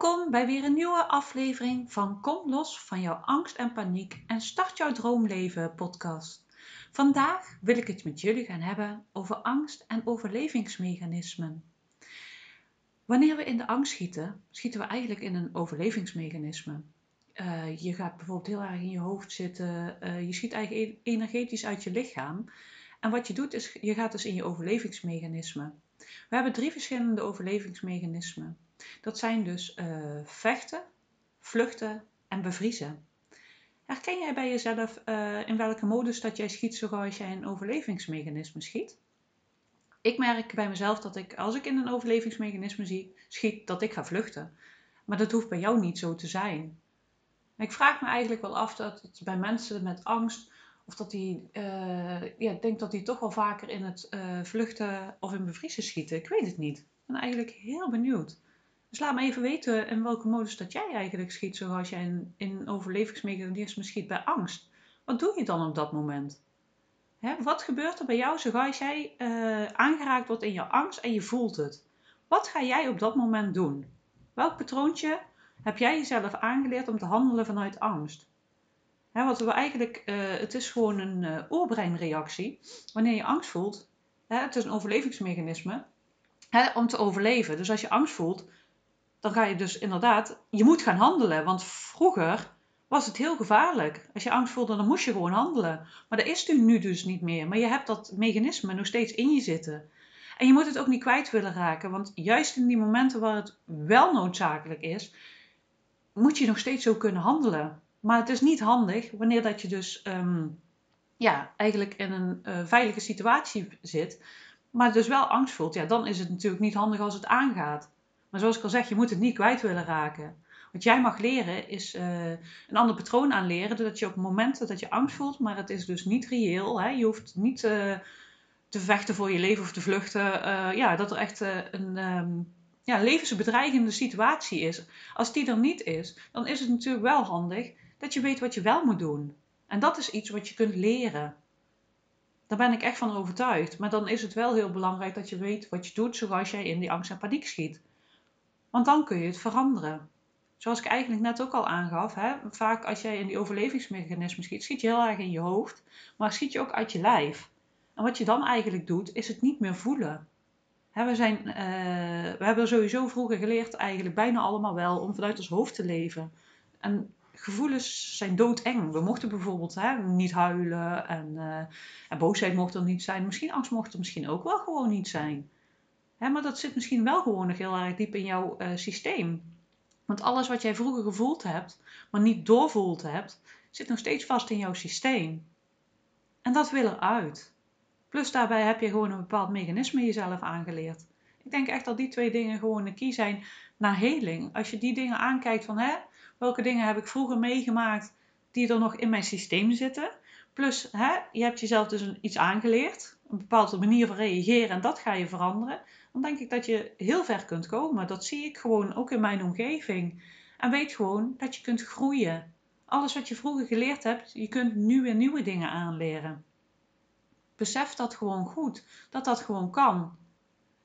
Welkom bij weer een nieuwe aflevering van Kom los van jouw angst en paniek en start jouw droomleven podcast. Vandaag wil ik het met jullie gaan hebben over angst en overlevingsmechanismen. Wanneer we in de angst schieten, schieten we eigenlijk in een overlevingsmechanisme. Je gaat bijvoorbeeld heel erg in je hoofd zitten, je schiet eigenlijk energetisch uit je lichaam. En wat je doet is, je gaat dus in je overlevingsmechanisme. We hebben 3 verschillende overlevingsmechanismen. Dat zijn dus vechten, vluchten en bevriezen. Herken jij bij jezelf in welke modus dat jij schiet zo gauw als jij een overlevingsmechanisme schiet? Ik merk bij mezelf dat ik, als ik in een overlevingsmechanisme schiet, dat ik ga vluchten. Maar dat hoeft bij jou niet zo te zijn. Ik vraag me eigenlijk wel af dat het bij mensen met angst, of dat die, denkt dat die toch wel vaker in het vluchten of in bevriezen schieten. Ik weet het niet. Ik ben eigenlijk heel benieuwd. Dus laat me even weten in welke modus dat jij eigenlijk schiet, zoals jij in overlevingsmechanisme schiet bij angst. Wat doe je dan op dat moment? Wat gebeurt er bij jou, zoals jij aangeraakt wordt in je angst en je voelt het? Wat ga jij op dat moment doen? Welk patroontje heb jij jezelf aangeleerd om te handelen vanuit angst? Het is gewoon een oerbreinreactie. Wanneer je angst voelt, het is een overlevingsmechanisme om te overleven. Dus als je angst voelt, dan ga je dus inderdaad, je moet gaan handelen. Want vroeger was het heel gevaarlijk. Als je angst voelde, dan moest je gewoon handelen. Maar dat is nu dus niet meer. Maar je hebt dat mechanisme nog steeds in je zitten. En je moet het ook niet kwijt willen raken. Want juist in die momenten waar het wel noodzakelijk is, moet je nog steeds zo kunnen handelen. Maar het is niet handig wanneer dat je dus eigenlijk in een veilige situatie zit. Maar dus wel angst voelt. Ja, dan is het natuurlijk niet handig als het aangaat. Maar zoals ik al zeg, je moet het niet kwijt willen raken. Wat jij mag leren is een ander patroon aanleren. Doordat je op momenten dat je angst voelt, maar het is dus niet reëel. Hè? Je hoeft niet te vechten voor je leven of te vluchten. Dat er echt een levensbedreigende situatie is. Als die er niet is, dan is het natuurlijk wel handig dat je weet wat je wel moet doen. En dat is iets wat je kunt leren. Daar ben ik echt van overtuigd. Maar dan is het wel heel belangrijk dat je weet wat je doet, zoals jij in die angst en paniek schiet. Want dan kun je het veranderen. Zoals ik eigenlijk net ook al aangaf. Vaak als jij in die overlevingsmechanismen schiet, schiet je heel erg in je hoofd. Maar schiet je ook uit je lijf. En wat je dan eigenlijk doet, is het niet meer voelen. We hebben sowieso vroeger geleerd eigenlijk bijna allemaal wel om vanuit ons hoofd te leven. En gevoelens zijn doodeng. We mochten bijvoorbeeld niet huilen. En boosheid mocht er niet zijn. Misschien angst mocht er misschien ook wel gewoon niet zijn. Maar dat zit misschien wel gewoon nog heel erg diep in jouw systeem. Want alles wat jij vroeger gevoeld hebt, maar niet doorvoeld hebt, zit nog steeds vast in jouw systeem. En dat wil eruit. Plus daarbij heb je gewoon een bepaald mechanisme jezelf aangeleerd. Ik denk echt dat die 2 dingen gewoon een key zijn naar heling. Als je die dingen aankijkt van welke dingen heb ik vroeger meegemaakt die er nog in mijn systeem zitten. Plus je hebt jezelf dus iets aangeleerd. Een bepaalde manier van reageren en dat ga je veranderen. Dan denk ik dat je heel ver kunt komen. Dat zie ik gewoon ook in mijn omgeving. En weet gewoon dat je kunt groeien. Alles wat je vroeger geleerd hebt, je kunt nu weer nieuwe dingen aanleren. Besef dat gewoon goed. Dat gewoon kan.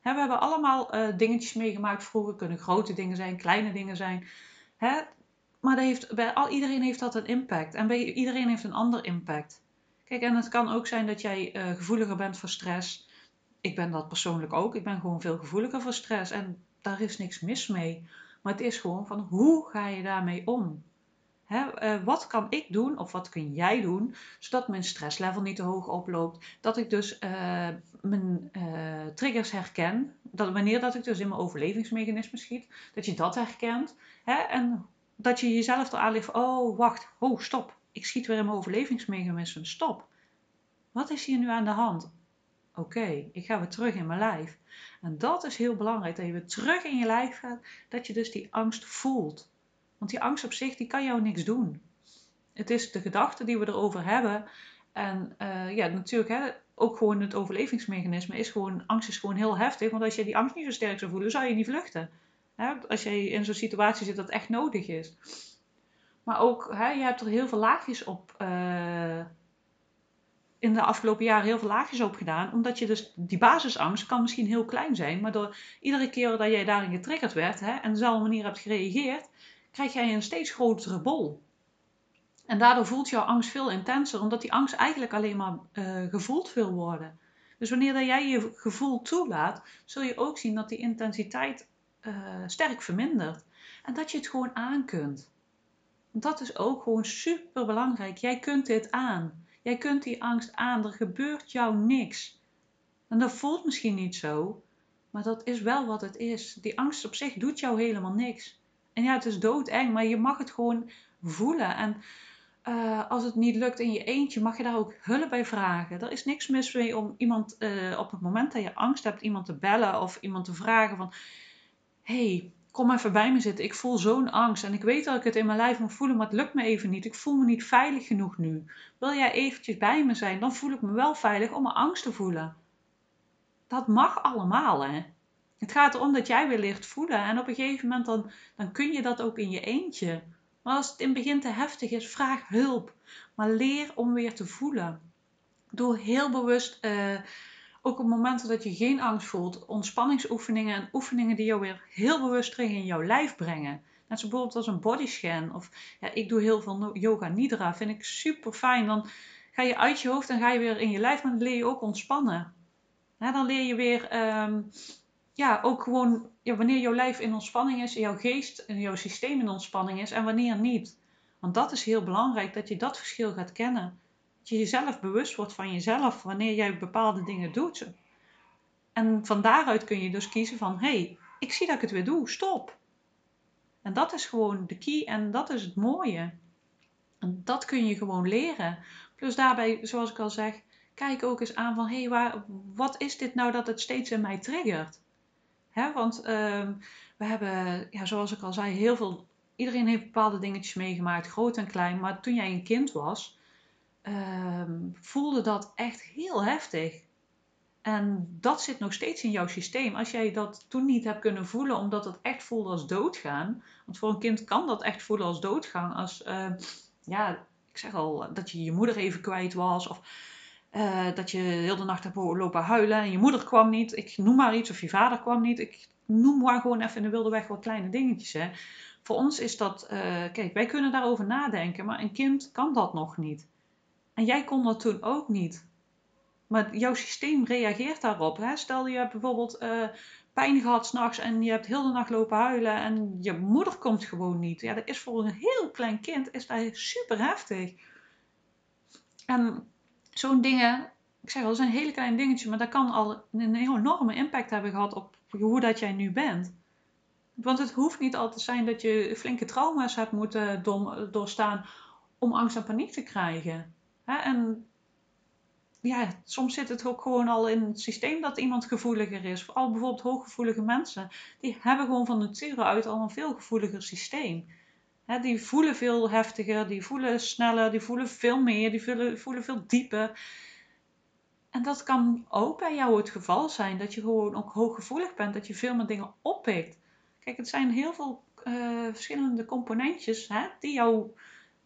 We hebben allemaal dingetjes meegemaakt vroeger. Kunnen grote dingen zijn, kleine dingen zijn. Maar iedereen heeft dat een impact. En bij iedereen heeft een ander impact. Kijk, en het kan ook zijn dat jij gevoeliger bent voor stress. Ik ben dat persoonlijk ook. Ik ben gewoon veel gevoeliger voor stress. En daar is niks mis mee. Maar het is gewoon van, hoe ga je daarmee om? Wat kan ik doen of wat kun jij doen, zodat mijn stresslevel niet te hoog oploopt? Dat ik dus mijn triggers herken. Dat wanneer dat ik dus in mijn overlevingsmechanisme schiet, dat je dat herkent. En dat je jezelf eraan leert van, stop. Ik schiet weer in mijn overlevingsmechanisme. Stop. Wat is hier nu aan de hand? Oké, ik ga weer terug in mijn lijf. En dat is heel belangrijk, dat je weer terug in je lijf gaat. Dat je dus die angst voelt. Want die angst op zich, die kan jou niks doen. Het is de gedachte die we erover hebben. En natuurlijk, ook gewoon het overlevingsmechanisme is gewoon, angst is gewoon heel heftig. Want als je die angst niet zo sterk zou voelen, zou je niet vluchten. Als je in zo'n situatie zit dat echt nodig is. Maar ook, je hebt er heel veel laagjes op. in de afgelopen jaren heel veel laagjes op gedaan. Omdat je dus die basisangst kan misschien heel klein zijn. Maar door iedere keer dat jij daarin getriggerd werd en dezelfde manier hebt gereageerd, krijg jij een steeds grotere bol. En daardoor voelt jouw angst veel intenser. Omdat die angst eigenlijk alleen maar gevoeld wil worden. Dus wanneer dat jij je gevoel toelaat, zul je ook zien dat die intensiteit sterk vermindert. En dat je het gewoon aan kunt. Dat is ook gewoon super belangrijk. Jij kunt dit aan. Jij kunt die angst aan. Er gebeurt jou niks. En dat voelt misschien niet zo. Maar dat is wel wat het is. Die angst op zich doet jou helemaal niks. En ja, het is doodeng. Maar je mag het gewoon voelen. En als het niet lukt in je eentje, mag je daar ook hulp bij vragen. Er is niks mis mee om iemand op het moment dat je angst hebt, iemand te bellen of iemand te vragen van, hey, kom even bij me zitten. Ik voel zo'n angst en ik weet dat ik het in mijn lijf moet voelen, maar het lukt me even niet. Ik voel me niet veilig genoeg nu. Wil jij eventjes bij me zijn? Dan voel ik me wel veilig om mijn angst te voelen. Dat mag allemaal, hè. Het gaat erom dat jij weer leert voelen. En op een gegeven moment dan kun je dat ook in je eentje. Maar als het in het begin te heftig is, vraag hulp. Maar leer om weer te voelen. Doe heel bewust, ook op momenten dat je geen angst voelt, ontspanningsoefeningen en oefeningen die jou weer heel bewust terug in jouw lijf brengen. Net zo bijvoorbeeld als een bodyscan. Of ja, ik doe heel veel yoga nidra. Vind ik super fijn. Dan ga je uit je hoofd en ga je weer in je lijf. Maar dan leer je ook ontspannen. Ja, dan leer je weer ook gewoon, ja, wanneer jouw lijf in ontspanning is, jouw geest en jouw systeem in ontspanning is en wanneer niet. Want dat is heel belangrijk, dat je dat verschil gaat kennen. Dat je jezelf bewust wordt van jezelf wanneer jij bepaalde dingen doet. En van daaruit kun je dus kiezen van, hey, ik zie dat ik het weer doe, stop. En dat is gewoon de key en dat is het mooie. En dat kun je gewoon leren. Plus daarbij, zoals ik al zeg, kijk ook eens aan van, hey, wat is dit nou dat het steeds in mij triggert? He, want we hebben, ja, zoals ik al zei, heel veel, iedereen heeft bepaalde dingetjes meegemaakt, groot en klein. Maar toen jij een kind was, voelde dat echt heel heftig. En dat zit nog steeds in jouw systeem. Als jij dat toen niet hebt kunnen voelen, omdat het echt voelde als doodgaan. Want voor een kind kan dat echt voelen als doodgaan. Als, ik zeg al, dat je moeder even kwijt was of dat je heel de nacht hebt lopen huilen en je moeder kwam niet. Ik noem maar iets. Of je vader kwam niet. Ik noem maar gewoon even in de wilde weg wat kleine dingetjes. Hè. Voor ons is dat, kijk, wij kunnen daarover nadenken. Maar een kind kan dat nog niet. En jij kon dat toen ook niet. Maar jouw systeem reageert daarop. Hè. Stel je hebt bijvoorbeeld pijn gehad 's nachts en je hebt heel de nacht lopen huilen. En je moeder komt gewoon niet. Ja, dat is voor een heel klein kind is dat super heftig. En zo'n dingen, ik zeg al, dat zijn hele kleine dingetjes, maar dat kan al een enorme impact hebben gehad op hoe dat jij nu bent. Want het hoeft niet altijd te zijn dat je flinke trauma's hebt moeten doorstaan om angst en paniek te krijgen. En ja, soms zit het ook gewoon al in het systeem dat iemand gevoeliger is. Vooral bijvoorbeeld hooggevoelige mensen, die hebben gewoon van nature uit al een veel gevoeliger systeem. He, die voelen veel heftiger, die voelen sneller, die voelen veel meer, die voelen veel dieper. En dat kan ook bij jou het geval zijn, dat je gewoon ook hooggevoelig bent, dat je veel meer dingen oppikt. Kijk, het zijn heel veel verschillende componentjes die jou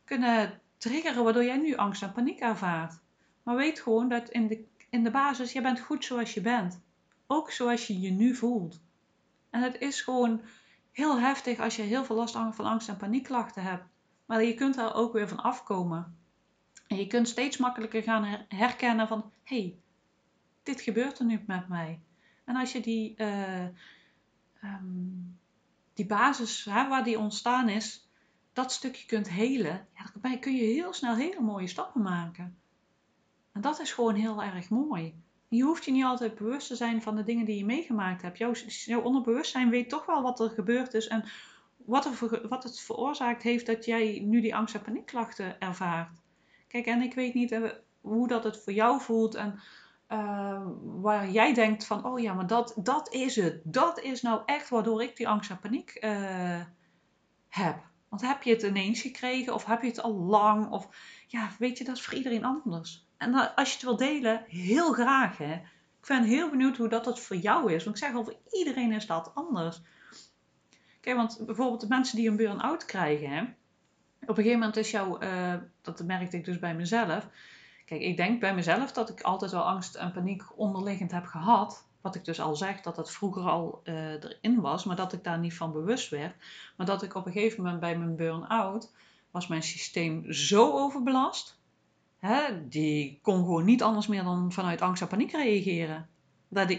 kunnen triggeren, waardoor jij nu angst en paniek ervaart. Maar weet gewoon dat in de basis, jij bent goed zoals je bent. Ook zoals je je nu voelt. En het is gewoon heel heftig als je heel veel last van angst en paniekklachten hebt. Maar je kunt daar ook weer van afkomen. En je kunt steeds makkelijker gaan herkennen van, hey, dit gebeurt er nu met mij. En als je die basis, waar die ontstaan is, dat stukje kunt helen. Ja, daarbij kun je heel snel hele mooie stappen maken. En dat is gewoon heel erg mooi. Je hoeft je niet altijd bewust te zijn van de dingen die je meegemaakt hebt. Jouw onderbewustzijn weet toch wel wat er gebeurd is en wat het veroorzaakt heeft dat jij nu die angst- en paniekklachten ervaart. Kijk, en ik weet niet hoe dat het voor jou voelt en waar jij denkt van, oh ja, maar dat is het. Dat is nou echt waardoor ik die angst en paniek heb. Want heb je het ineens gekregen of heb je het al lang? Of ja, weet je, dat is voor iedereen anders. En als je het wil delen, heel graag. Hè? Ik ben heel benieuwd hoe dat voor jou is. Want ik zeg al, voor iedereen is dat anders. Kijk, want bijvoorbeeld de mensen die een burn-out krijgen. Hè? Op een gegeven moment is dat merkte ik dus bij mezelf. Kijk, ik denk bij mezelf dat ik altijd wel angst en paniek onderliggend heb gehad. Wat ik dus al zeg, dat dat vroeger al erin was, maar dat ik daar niet van bewust werd. Maar dat ik op een gegeven moment bij mijn burn-out, was mijn systeem zo overbelast. Hè, die kon gewoon niet anders meer dan vanuit angst en paniek reageren. De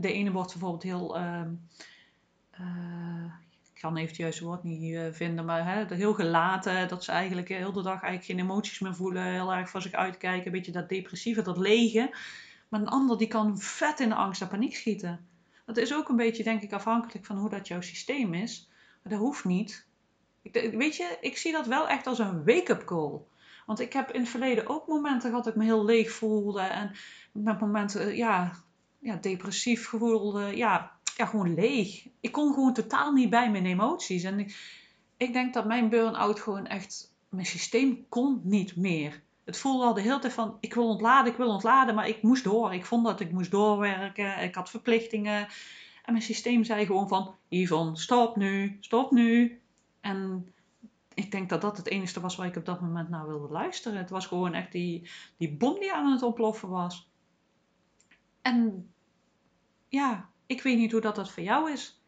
ene wordt bijvoorbeeld heel... ik kan even het juiste woord niet vinden, maar heel gelaten. Dat ze eigenlijk heel de dag eigenlijk geen emoties meer voelen. Heel erg voor zich uitkijken. Een beetje dat depressieve, dat lege. Maar een ander die kan vet in de angst en paniek schieten. Dat is ook een beetje, denk ik, afhankelijk van hoe dat jouw systeem is. Maar dat hoeft niet. Weet je, ik zie dat wel echt als een wake-up call. Want ik heb in het verleden ook momenten gehad dat ik me heel leeg voelde. En met momenten, ja depressief gevoelde, ja, gewoon leeg. Ik kon gewoon totaal niet bij mijn emoties. En ik denk dat mijn burn-out gewoon echt... Mijn systeem kon niet meer. Het voelde al de hele tijd van... Ik wil ontladen, maar ik moest door. Ik vond dat ik moest doorwerken. Ik had verplichtingen. En mijn systeem zei gewoon van... Yvonne, stop nu. En ik denk dat dat het enige was waar ik op dat moment naar wilde luisteren. Het was gewoon echt die bom die aan het ontploffen was. En ja... Ik weet niet hoe dat voor jou is.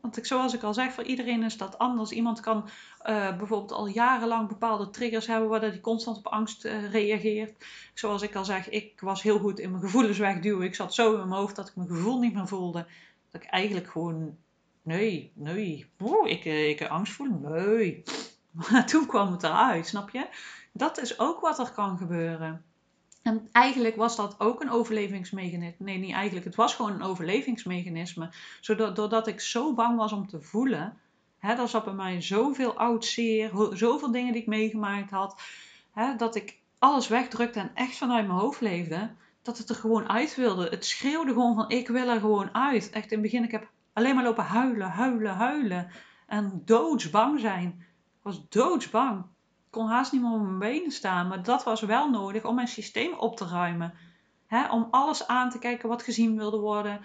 Want zoals ik al zeg, voor iedereen is dat anders. Iemand kan bijvoorbeeld al jarenlang bepaalde triggers hebben... waar hij constant op angst reageert. Zoals ik al zeg, ik was heel goed in mijn gevoelens wegduwen. Ik zat zo in mijn hoofd dat ik mijn gevoel niet meer voelde. Dat ik eigenlijk gewoon... Nee. Ik angst voel? Nee. Maar toen kwam het eruit, snap je? Dat is ook wat er kan gebeuren. En eigenlijk was dat ook een overlevingsmechanisme. Nee, niet eigenlijk. Het was gewoon een overlevingsmechanisme. Doordat ik zo bang was om te voelen. Er zat bij mij zoveel oud zeer. Zoveel dingen die ik meegemaakt had. Hè, dat ik alles wegdrukte en echt vanuit mijn hoofd leefde. Dat het er gewoon uit wilde. Het schreeuwde gewoon van ik wil er gewoon uit. Echt in het begin. Ik heb alleen maar lopen huilen. En doodsbang zijn. Ik was doodsbang. Ik kon haast niet meer op mijn benen staan. Maar dat was wel nodig om mijn systeem op te ruimen. He, om alles aan te kijken wat gezien wilde worden.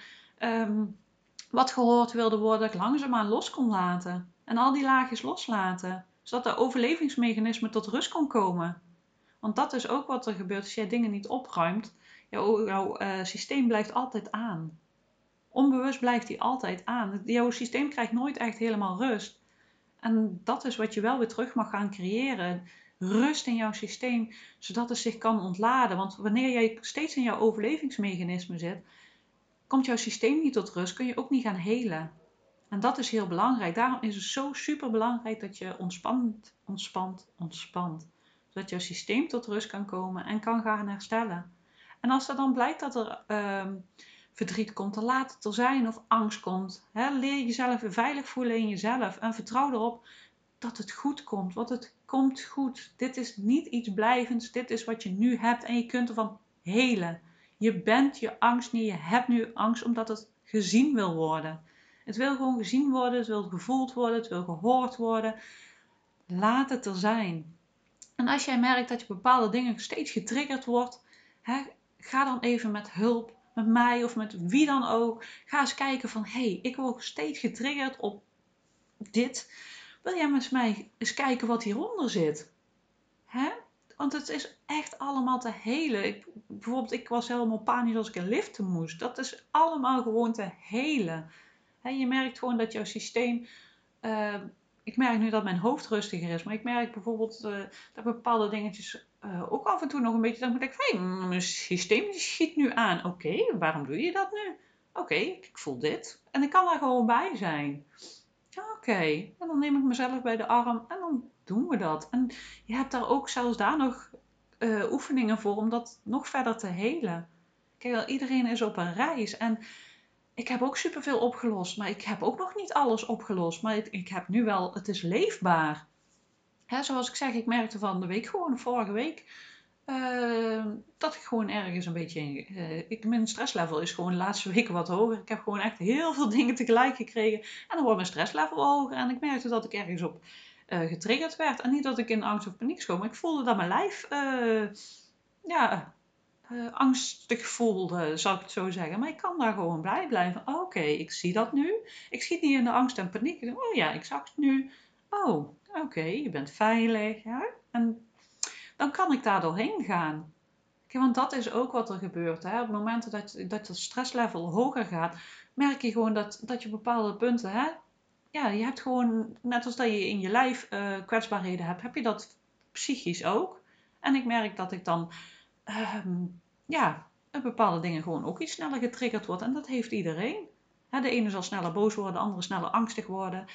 Wat gehoord wilde worden. Dat ik langzaamaan los kon laten. En al die laagjes loslaten. Zodat de overlevingsmechanisme tot rust kon komen. Want dat is ook wat er gebeurt als jij dingen niet opruimt. Jouw systeem blijft altijd aan. Onbewust blijft die altijd aan. Jouw systeem krijgt nooit echt helemaal rust. En dat is wat je wel weer terug mag gaan creëren. Rust in jouw systeem, zodat het zich kan ontladen. Want wanneer jij steeds in jouw overlevingsmechanisme zit, komt jouw systeem niet tot rust, kun je ook niet gaan helen. En dat is heel belangrijk. Daarom is het zo super belangrijk dat je ontspant. Zodat jouw systeem tot rust kan komen en kan gaan herstellen. En als er dan blijkt dat er... verdriet komt, dan laat het er zijn of angst komt. Hè? Leer jezelf weer veilig voelen in jezelf. En vertrouw erop dat het goed komt. Want het komt goed. Dit is niet iets blijvends. Dit is wat je nu hebt. En je kunt ervan helen. Je bent je angst niet. Je hebt nu angst omdat het gezien wil worden. Het wil gewoon gezien worden. Het wil gevoeld worden. Het wil gehoord worden. Laat het er zijn. En als jij merkt dat je bepaalde dingen steeds getriggerd wordt. Hè? Ga dan even met hulp. Met mij of met wie dan ook. Ga eens kijken van, hey, ik word steeds getriggerd op dit. Wil jij met mij eens kijken wat hieronder zit? Hè? Want het is echt allemaal te helen. Ik was helemaal panisch als ik in liften moest. Dat is allemaal gewoon te helen. Hè, je merkt gewoon dat jouw systeem... ik merk nu dat mijn hoofd rustiger is. Maar ik merk bijvoorbeeld dat bepaalde dingetjes... ook af en toe nog een beetje, dan denk ik, hey, mijn systeem schiet nu aan. Oké, waarom doe je dat nu? Oké, ik voel dit. En ik kan daar gewoon bij zijn. Oké, en dan neem ik mezelf bij de arm en dan doen we dat. En je hebt daar ook zelfs daar nog oefeningen voor om dat nog verder te helen. Kijk, iedereen is op een reis en ik heb ook superveel opgelost. Maar ik heb ook nog niet alles opgelost. Maar ik heb nu wel, het is leefbaar. He, zoals ik zeg, ik merkte van de week gewoon, vorige week, dat ik gewoon ergens een beetje... mijn stresslevel is gewoon de laatste weken wat hoger. Ik heb gewoon echt heel veel dingen tegelijk gekregen. En dan wordt mijn stresslevel hoger. En ik merkte dat ik ergens op getriggerd werd. En niet dat ik in angst of paniek schoot, maar ik voelde dat mijn lijf angstig voelde, zal ik het zo zeggen. Maar ik kan daar gewoon bij blijven. Oké, ik zie dat nu. Ik schiet niet in de angst en paniek. Ik denk, oh ja, ik zag het nu. Oh, oké, je bent veilig. Ja? En dan kan ik daar doorheen gaan. Kijk, want dat is ook wat er gebeurt. Hè? Op momenten dat je stresslevel hoger gaat, merk je gewoon dat je bepaalde punten... Hè? Ja, je hebt gewoon, net als dat je in je lijf kwetsbaarheden hebt, heb je dat psychisch ook. En ik merk dat ik dan... bepaalde dingen gewoon ook iets sneller getriggerd wordt. En dat heeft iedereen. De ene zal sneller boos worden, de andere sneller angstig worden.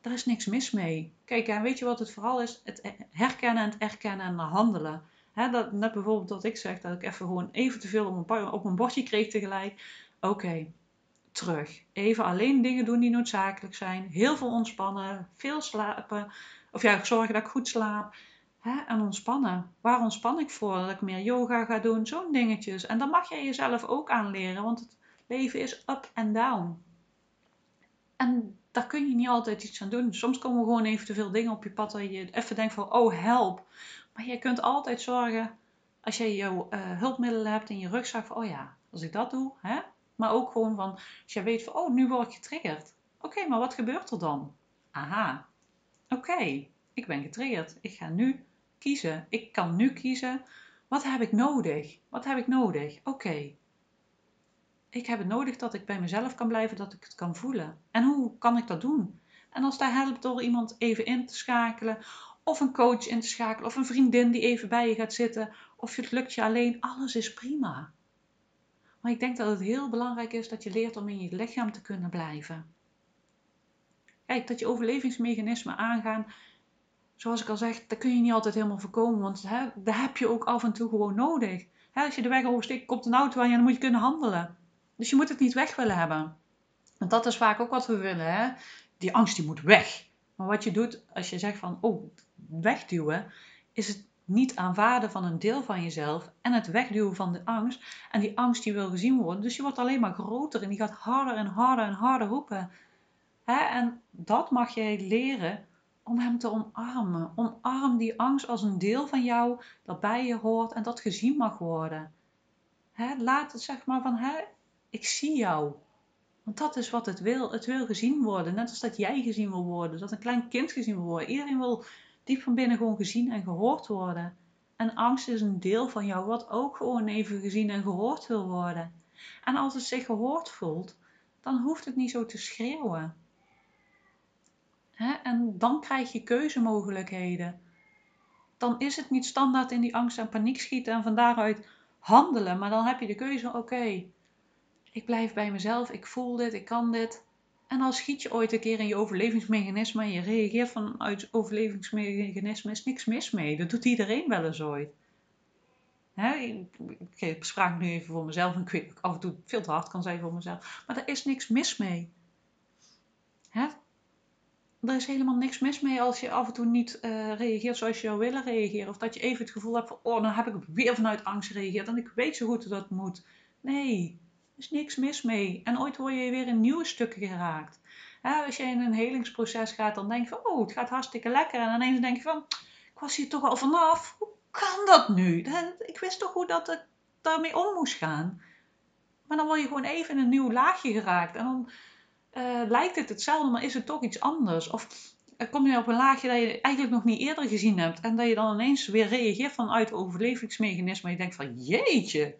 Daar is niks mis mee. Kijk, en weet je wat het vooral is? Het herkennen en het erkennen en handelen. Net bijvoorbeeld wat ik zeg, dat ik even gewoon even te veel op mijn bordje kreeg tegelijk. Oké, terug. Even alleen dingen doen die noodzakelijk zijn. Heel veel ontspannen, veel slapen. Of ja, zorgen dat ik goed slaap. En ontspannen. Waar ontspan ik voor? Dat ik meer yoga ga doen, zo'n dingetjes. En daar mag jij jezelf ook aan leren, want het leven is up en down. En daar kun je niet altijd iets aan doen. Soms komen gewoon even te veel dingen op je pad dat je even denkt van, oh help. Maar jij kunt altijd zorgen, als jij jouw hulpmiddelen hebt in je rugzak, van oh ja, als ik dat doe. Hè? Maar ook gewoon van, als jij weet van, oh nu word ik getriggerd. Oké, maar wat gebeurt er dan? Aha, oké, ik ben getriggerd. Ik ga nu kiezen. Ik kan nu kiezen. Wat heb ik nodig? Wat heb ik nodig? Oké. Ik heb het nodig dat ik bij mezelf kan blijven, dat ik het kan voelen. En hoe kan ik dat doen? En als dat helpt door iemand even in te schakelen, of een coach in te schakelen, of een vriendin die even bij je gaat zitten, of het lukt je alleen, alles is prima. Maar ik denk dat het heel belangrijk is dat je leert om in je lichaam te kunnen blijven. Kijk, dat je overlevingsmechanismen aangaan, zoals ik al zeg, dat kun je niet altijd helemaal voorkomen, want dat heb je ook af en toe gewoon nodig. Hè, als je de weg oversteekt, komt een auto aan je, dan moet je kunnen handelen. Dus je moet het niet weg willen hebben. Want dat is vaak ook wat we willen. Hè? Die angst die moet weg. Maar wat je doet als je zegt van, oh, wegduwen, is het niet aanvaarden van een deel van jezelf en het wegduwen van de angst. En die angst die wil gezien worden, dus die wordt alleen maar groter en die gaat harder en harder en harder roepen. Hè? En dat mag jij leren om hem te omarmen. Omarm die angst als een deel van jou dat bij je hoort en dat gezien mag worden. Hè? Laat het zeg maar van... Ik zie jou. Want dat is wat het wil. Het wil gezien worden. Net als dat jij gezien wil worden. Dat een klein kind gezien wil worden. Iedereen wil diep van binnen gewoon gezien en gehoord worden. En angst is een deel van jou wat ook gewoon even gezien en gehoord wil worden. En als het zich gehoord voelt, dan hoeft het niet zo te schreeuwen. En dan krijg je keuzemogelijkheden. Dan is het niet standaard in die angst en paniek schieten en van daaruit handelen. Maar dan heb je de keuze, oké. Ik blijf bij mezelf, ik voel dit, ik kan dit. En dan schiet je ooit een keer in je overlevingsmechanisme en je reageert vanuit overlevingsmechanisme, is niks mis mee. Dat doet iedereen wel eens ooit. Ik sprak nu even voor mezelf en ik weet dat ik af en toe veel te hard kan zijn voor mezelf. Maar daar is niks mis mee. Er is helemaal niks mis mee als je af en toe niet reageert zoals je zou willen reageren. Of dat je even het gevoel hebt van, oh, nou heb ik weer vanuit angst gereageerd en ik weet zo goed dat het moet. Nee. Er is niks mis mee. En ooit word je weer in nieuwe stukken geraakt. Als je in een helingsproces gaat, dan denk je van, oh, het gaat hartstikke lekker. En ineens denk je van, ik was hier toch al vanaf. Hoe kan dat nu? Ik wist toch hoe dat ik daarmee om moest gaan. Maar dan word je gewoon even in een nieuw laagje geraakt. En dan lijkt het hetzelfde, maar is het toch iets anders. Of kom je op een laagje dat je eigenlijk nog niet eerder gezien hebt. En dat je dan ineens weer reageert vanuit overlevingsmechanismen. Je denkt van, jeetje.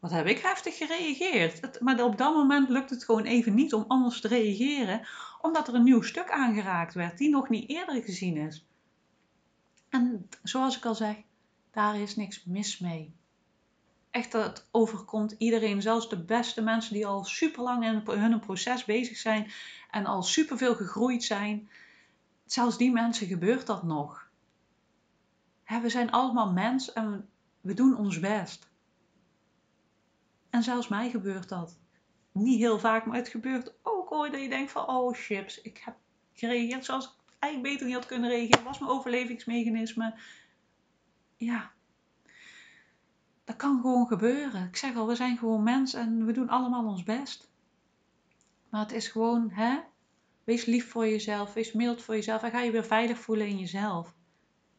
Wat heb ik heftig gereageerd? Maar op dat moment lukt het gewoon even niet om anders te reageren. Omdat er een nieuw stuk aangeraakt werd die nog niet eerder gezien is. En zoals ik al zeg, daar is niks mis mee. Echt, dat overkomt iedereen. Zelfs de beste mensen die al super lang in hun proces bezig zijn. En al superveel gegroeid zijn. Zelfs die mensen gebeurt dat nog. We zijn allemaal mens en we doen ons best. En zelfs mij gebeurt dat. Niet heel vaak, maar het gebeurt ook ooit dat je denkt van, oh chips, ik heb gereageerd zoals ik eigenlijk beter niet had kunnen reageren. Was mijn overlevingsmechanisme. Ja. Dat kan gewoon gebeuren. Ik zeg al, we zijn gewoon mens en we doen allemaal ons best. Maar het is gewoon, wees lief voor jezelf, wees mild voor jezelf en ga je weer veilig voelen in jezelf.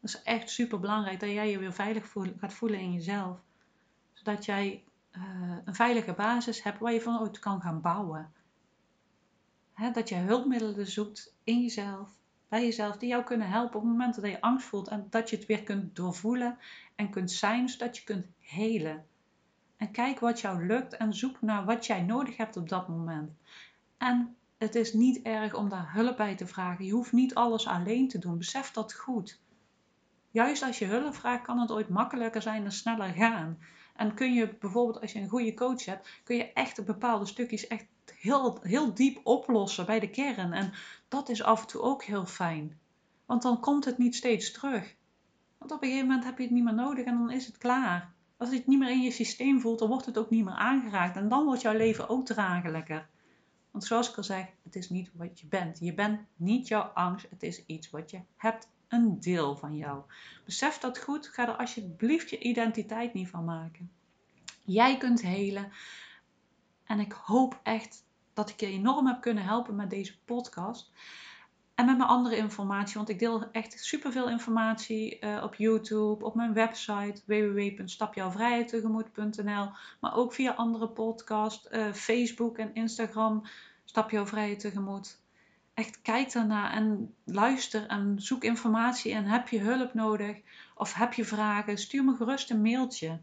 Dat is echt super belangrijk dat jij je weer veilig gaat voelen in jezelf. Zodat jij een veilige basis hebt waar je vanuit kan gaan bouwen. Dat je hulpmiddelen zoekt in jezelf bij jezelf die jou kunnen helpen op het moment dat je angst voelt en dat je het weer kunt doorvoelen en kunt zijn, zodat je kunt helen. En kijk wat jou lukt en zoek naar wat jij nodig hebt op dat moment. En het is niet erg om daar hulp bij te vragen. Je hoeft niet alles alleen te doen. Besef dat goed. Juist als je hulp vraagt kan het ooit makkelijker zijn en sneller gaan. En kun je bijvoorbeeld als je een goede coach hebt, kun je echt bepaalde stukjes echt heel diep oplossen bij de kern. En dat is af en toe ook heel fijn. Want dan komt het niet steeds terug. Want op een gegeven moment heb je het niet meer nodig en dan is het klaar. Als je het niet meer in je systeem voelt, dan wordt het ook niet meer aangeraakt. En dan wordt jouw leven ook draaglijker. Want zoals ik al zei, het is niet wat je bent. Je bent niet jouw angst, het is iets wat je hebt. Een deel van jou. Besef dat goed. Ga er alsjeblieft je identiteit niet van maken. Jij kunt helen. En ik hoop echt dat ik je enorm heb kunnen helpen met deze podcast. En met mijn andere informatie. Want ik deel echt superveel informatie op YouTube. Op mijn website www.stapjouwvrijheidtegemoet.nl. Maar ook via andere podcasts. Facebook en Instagram. Stap jouw vrijheid tegemoet. Echt kijk daarna en luister en zoek informatie en heb je hulp nodig of heb je vragen, stuur me gerust een mailtje.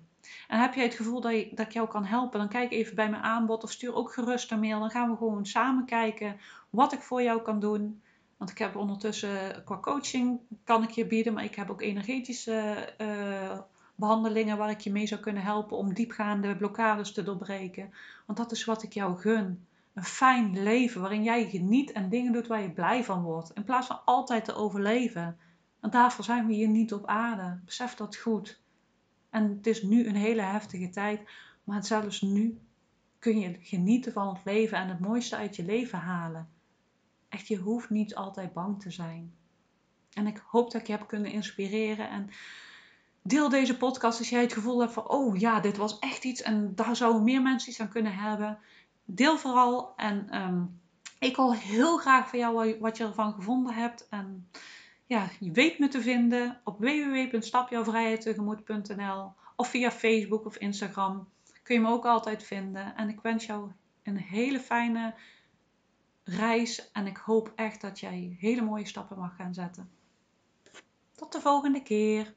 En heb jij het gevoel dat ik jou kan helpen, dan kijk even bij mijn aanbod of stuur ook gerust een mail. Dan gaan we gewoon samen kijken wat ik voor jou kan doen. Want ik heb ondertussen qua coaching kan ik je bieden, maar ik heb ook energetische behandelingen waar ik je mee zou kunnen helpen om diepgaande blokkades te doorbreken. Want dat is wat ik jou gun. Een fijn leven waarin jij geniet en dingen doet waar je blij van wordt. In plaats van altijd te overleven. Want daarvoor zijn we hier niet op aarde. Besef dat goed. En het is nu een hele heftige tijd. Maar zelfs nu kun je genieten van het leven en het mooiste uit je leven halen. Echt, je hoeft niet altijd bang te zijn. En ik hoop dat ik je heb kunnen inspireren en... Deel deze podcast als jij het gevoel hebt van... Oh ja, dit was echt iets en daar zouden meer mensen iets aan kunnen hebben... Deel vooral en ik hoor heel graag van jou wat je ervan gevonden hebt. En ja, je weet me te vinden op www.stapjouwvrijheidtegemoet.nl of via Facebook of Instagram. Kun je me ook altijd vinden. En ik wens jou een hele fijne reis en ik hoop echt dat jij hele mooie stappen mag gaan zetten. Tot de volgende keer.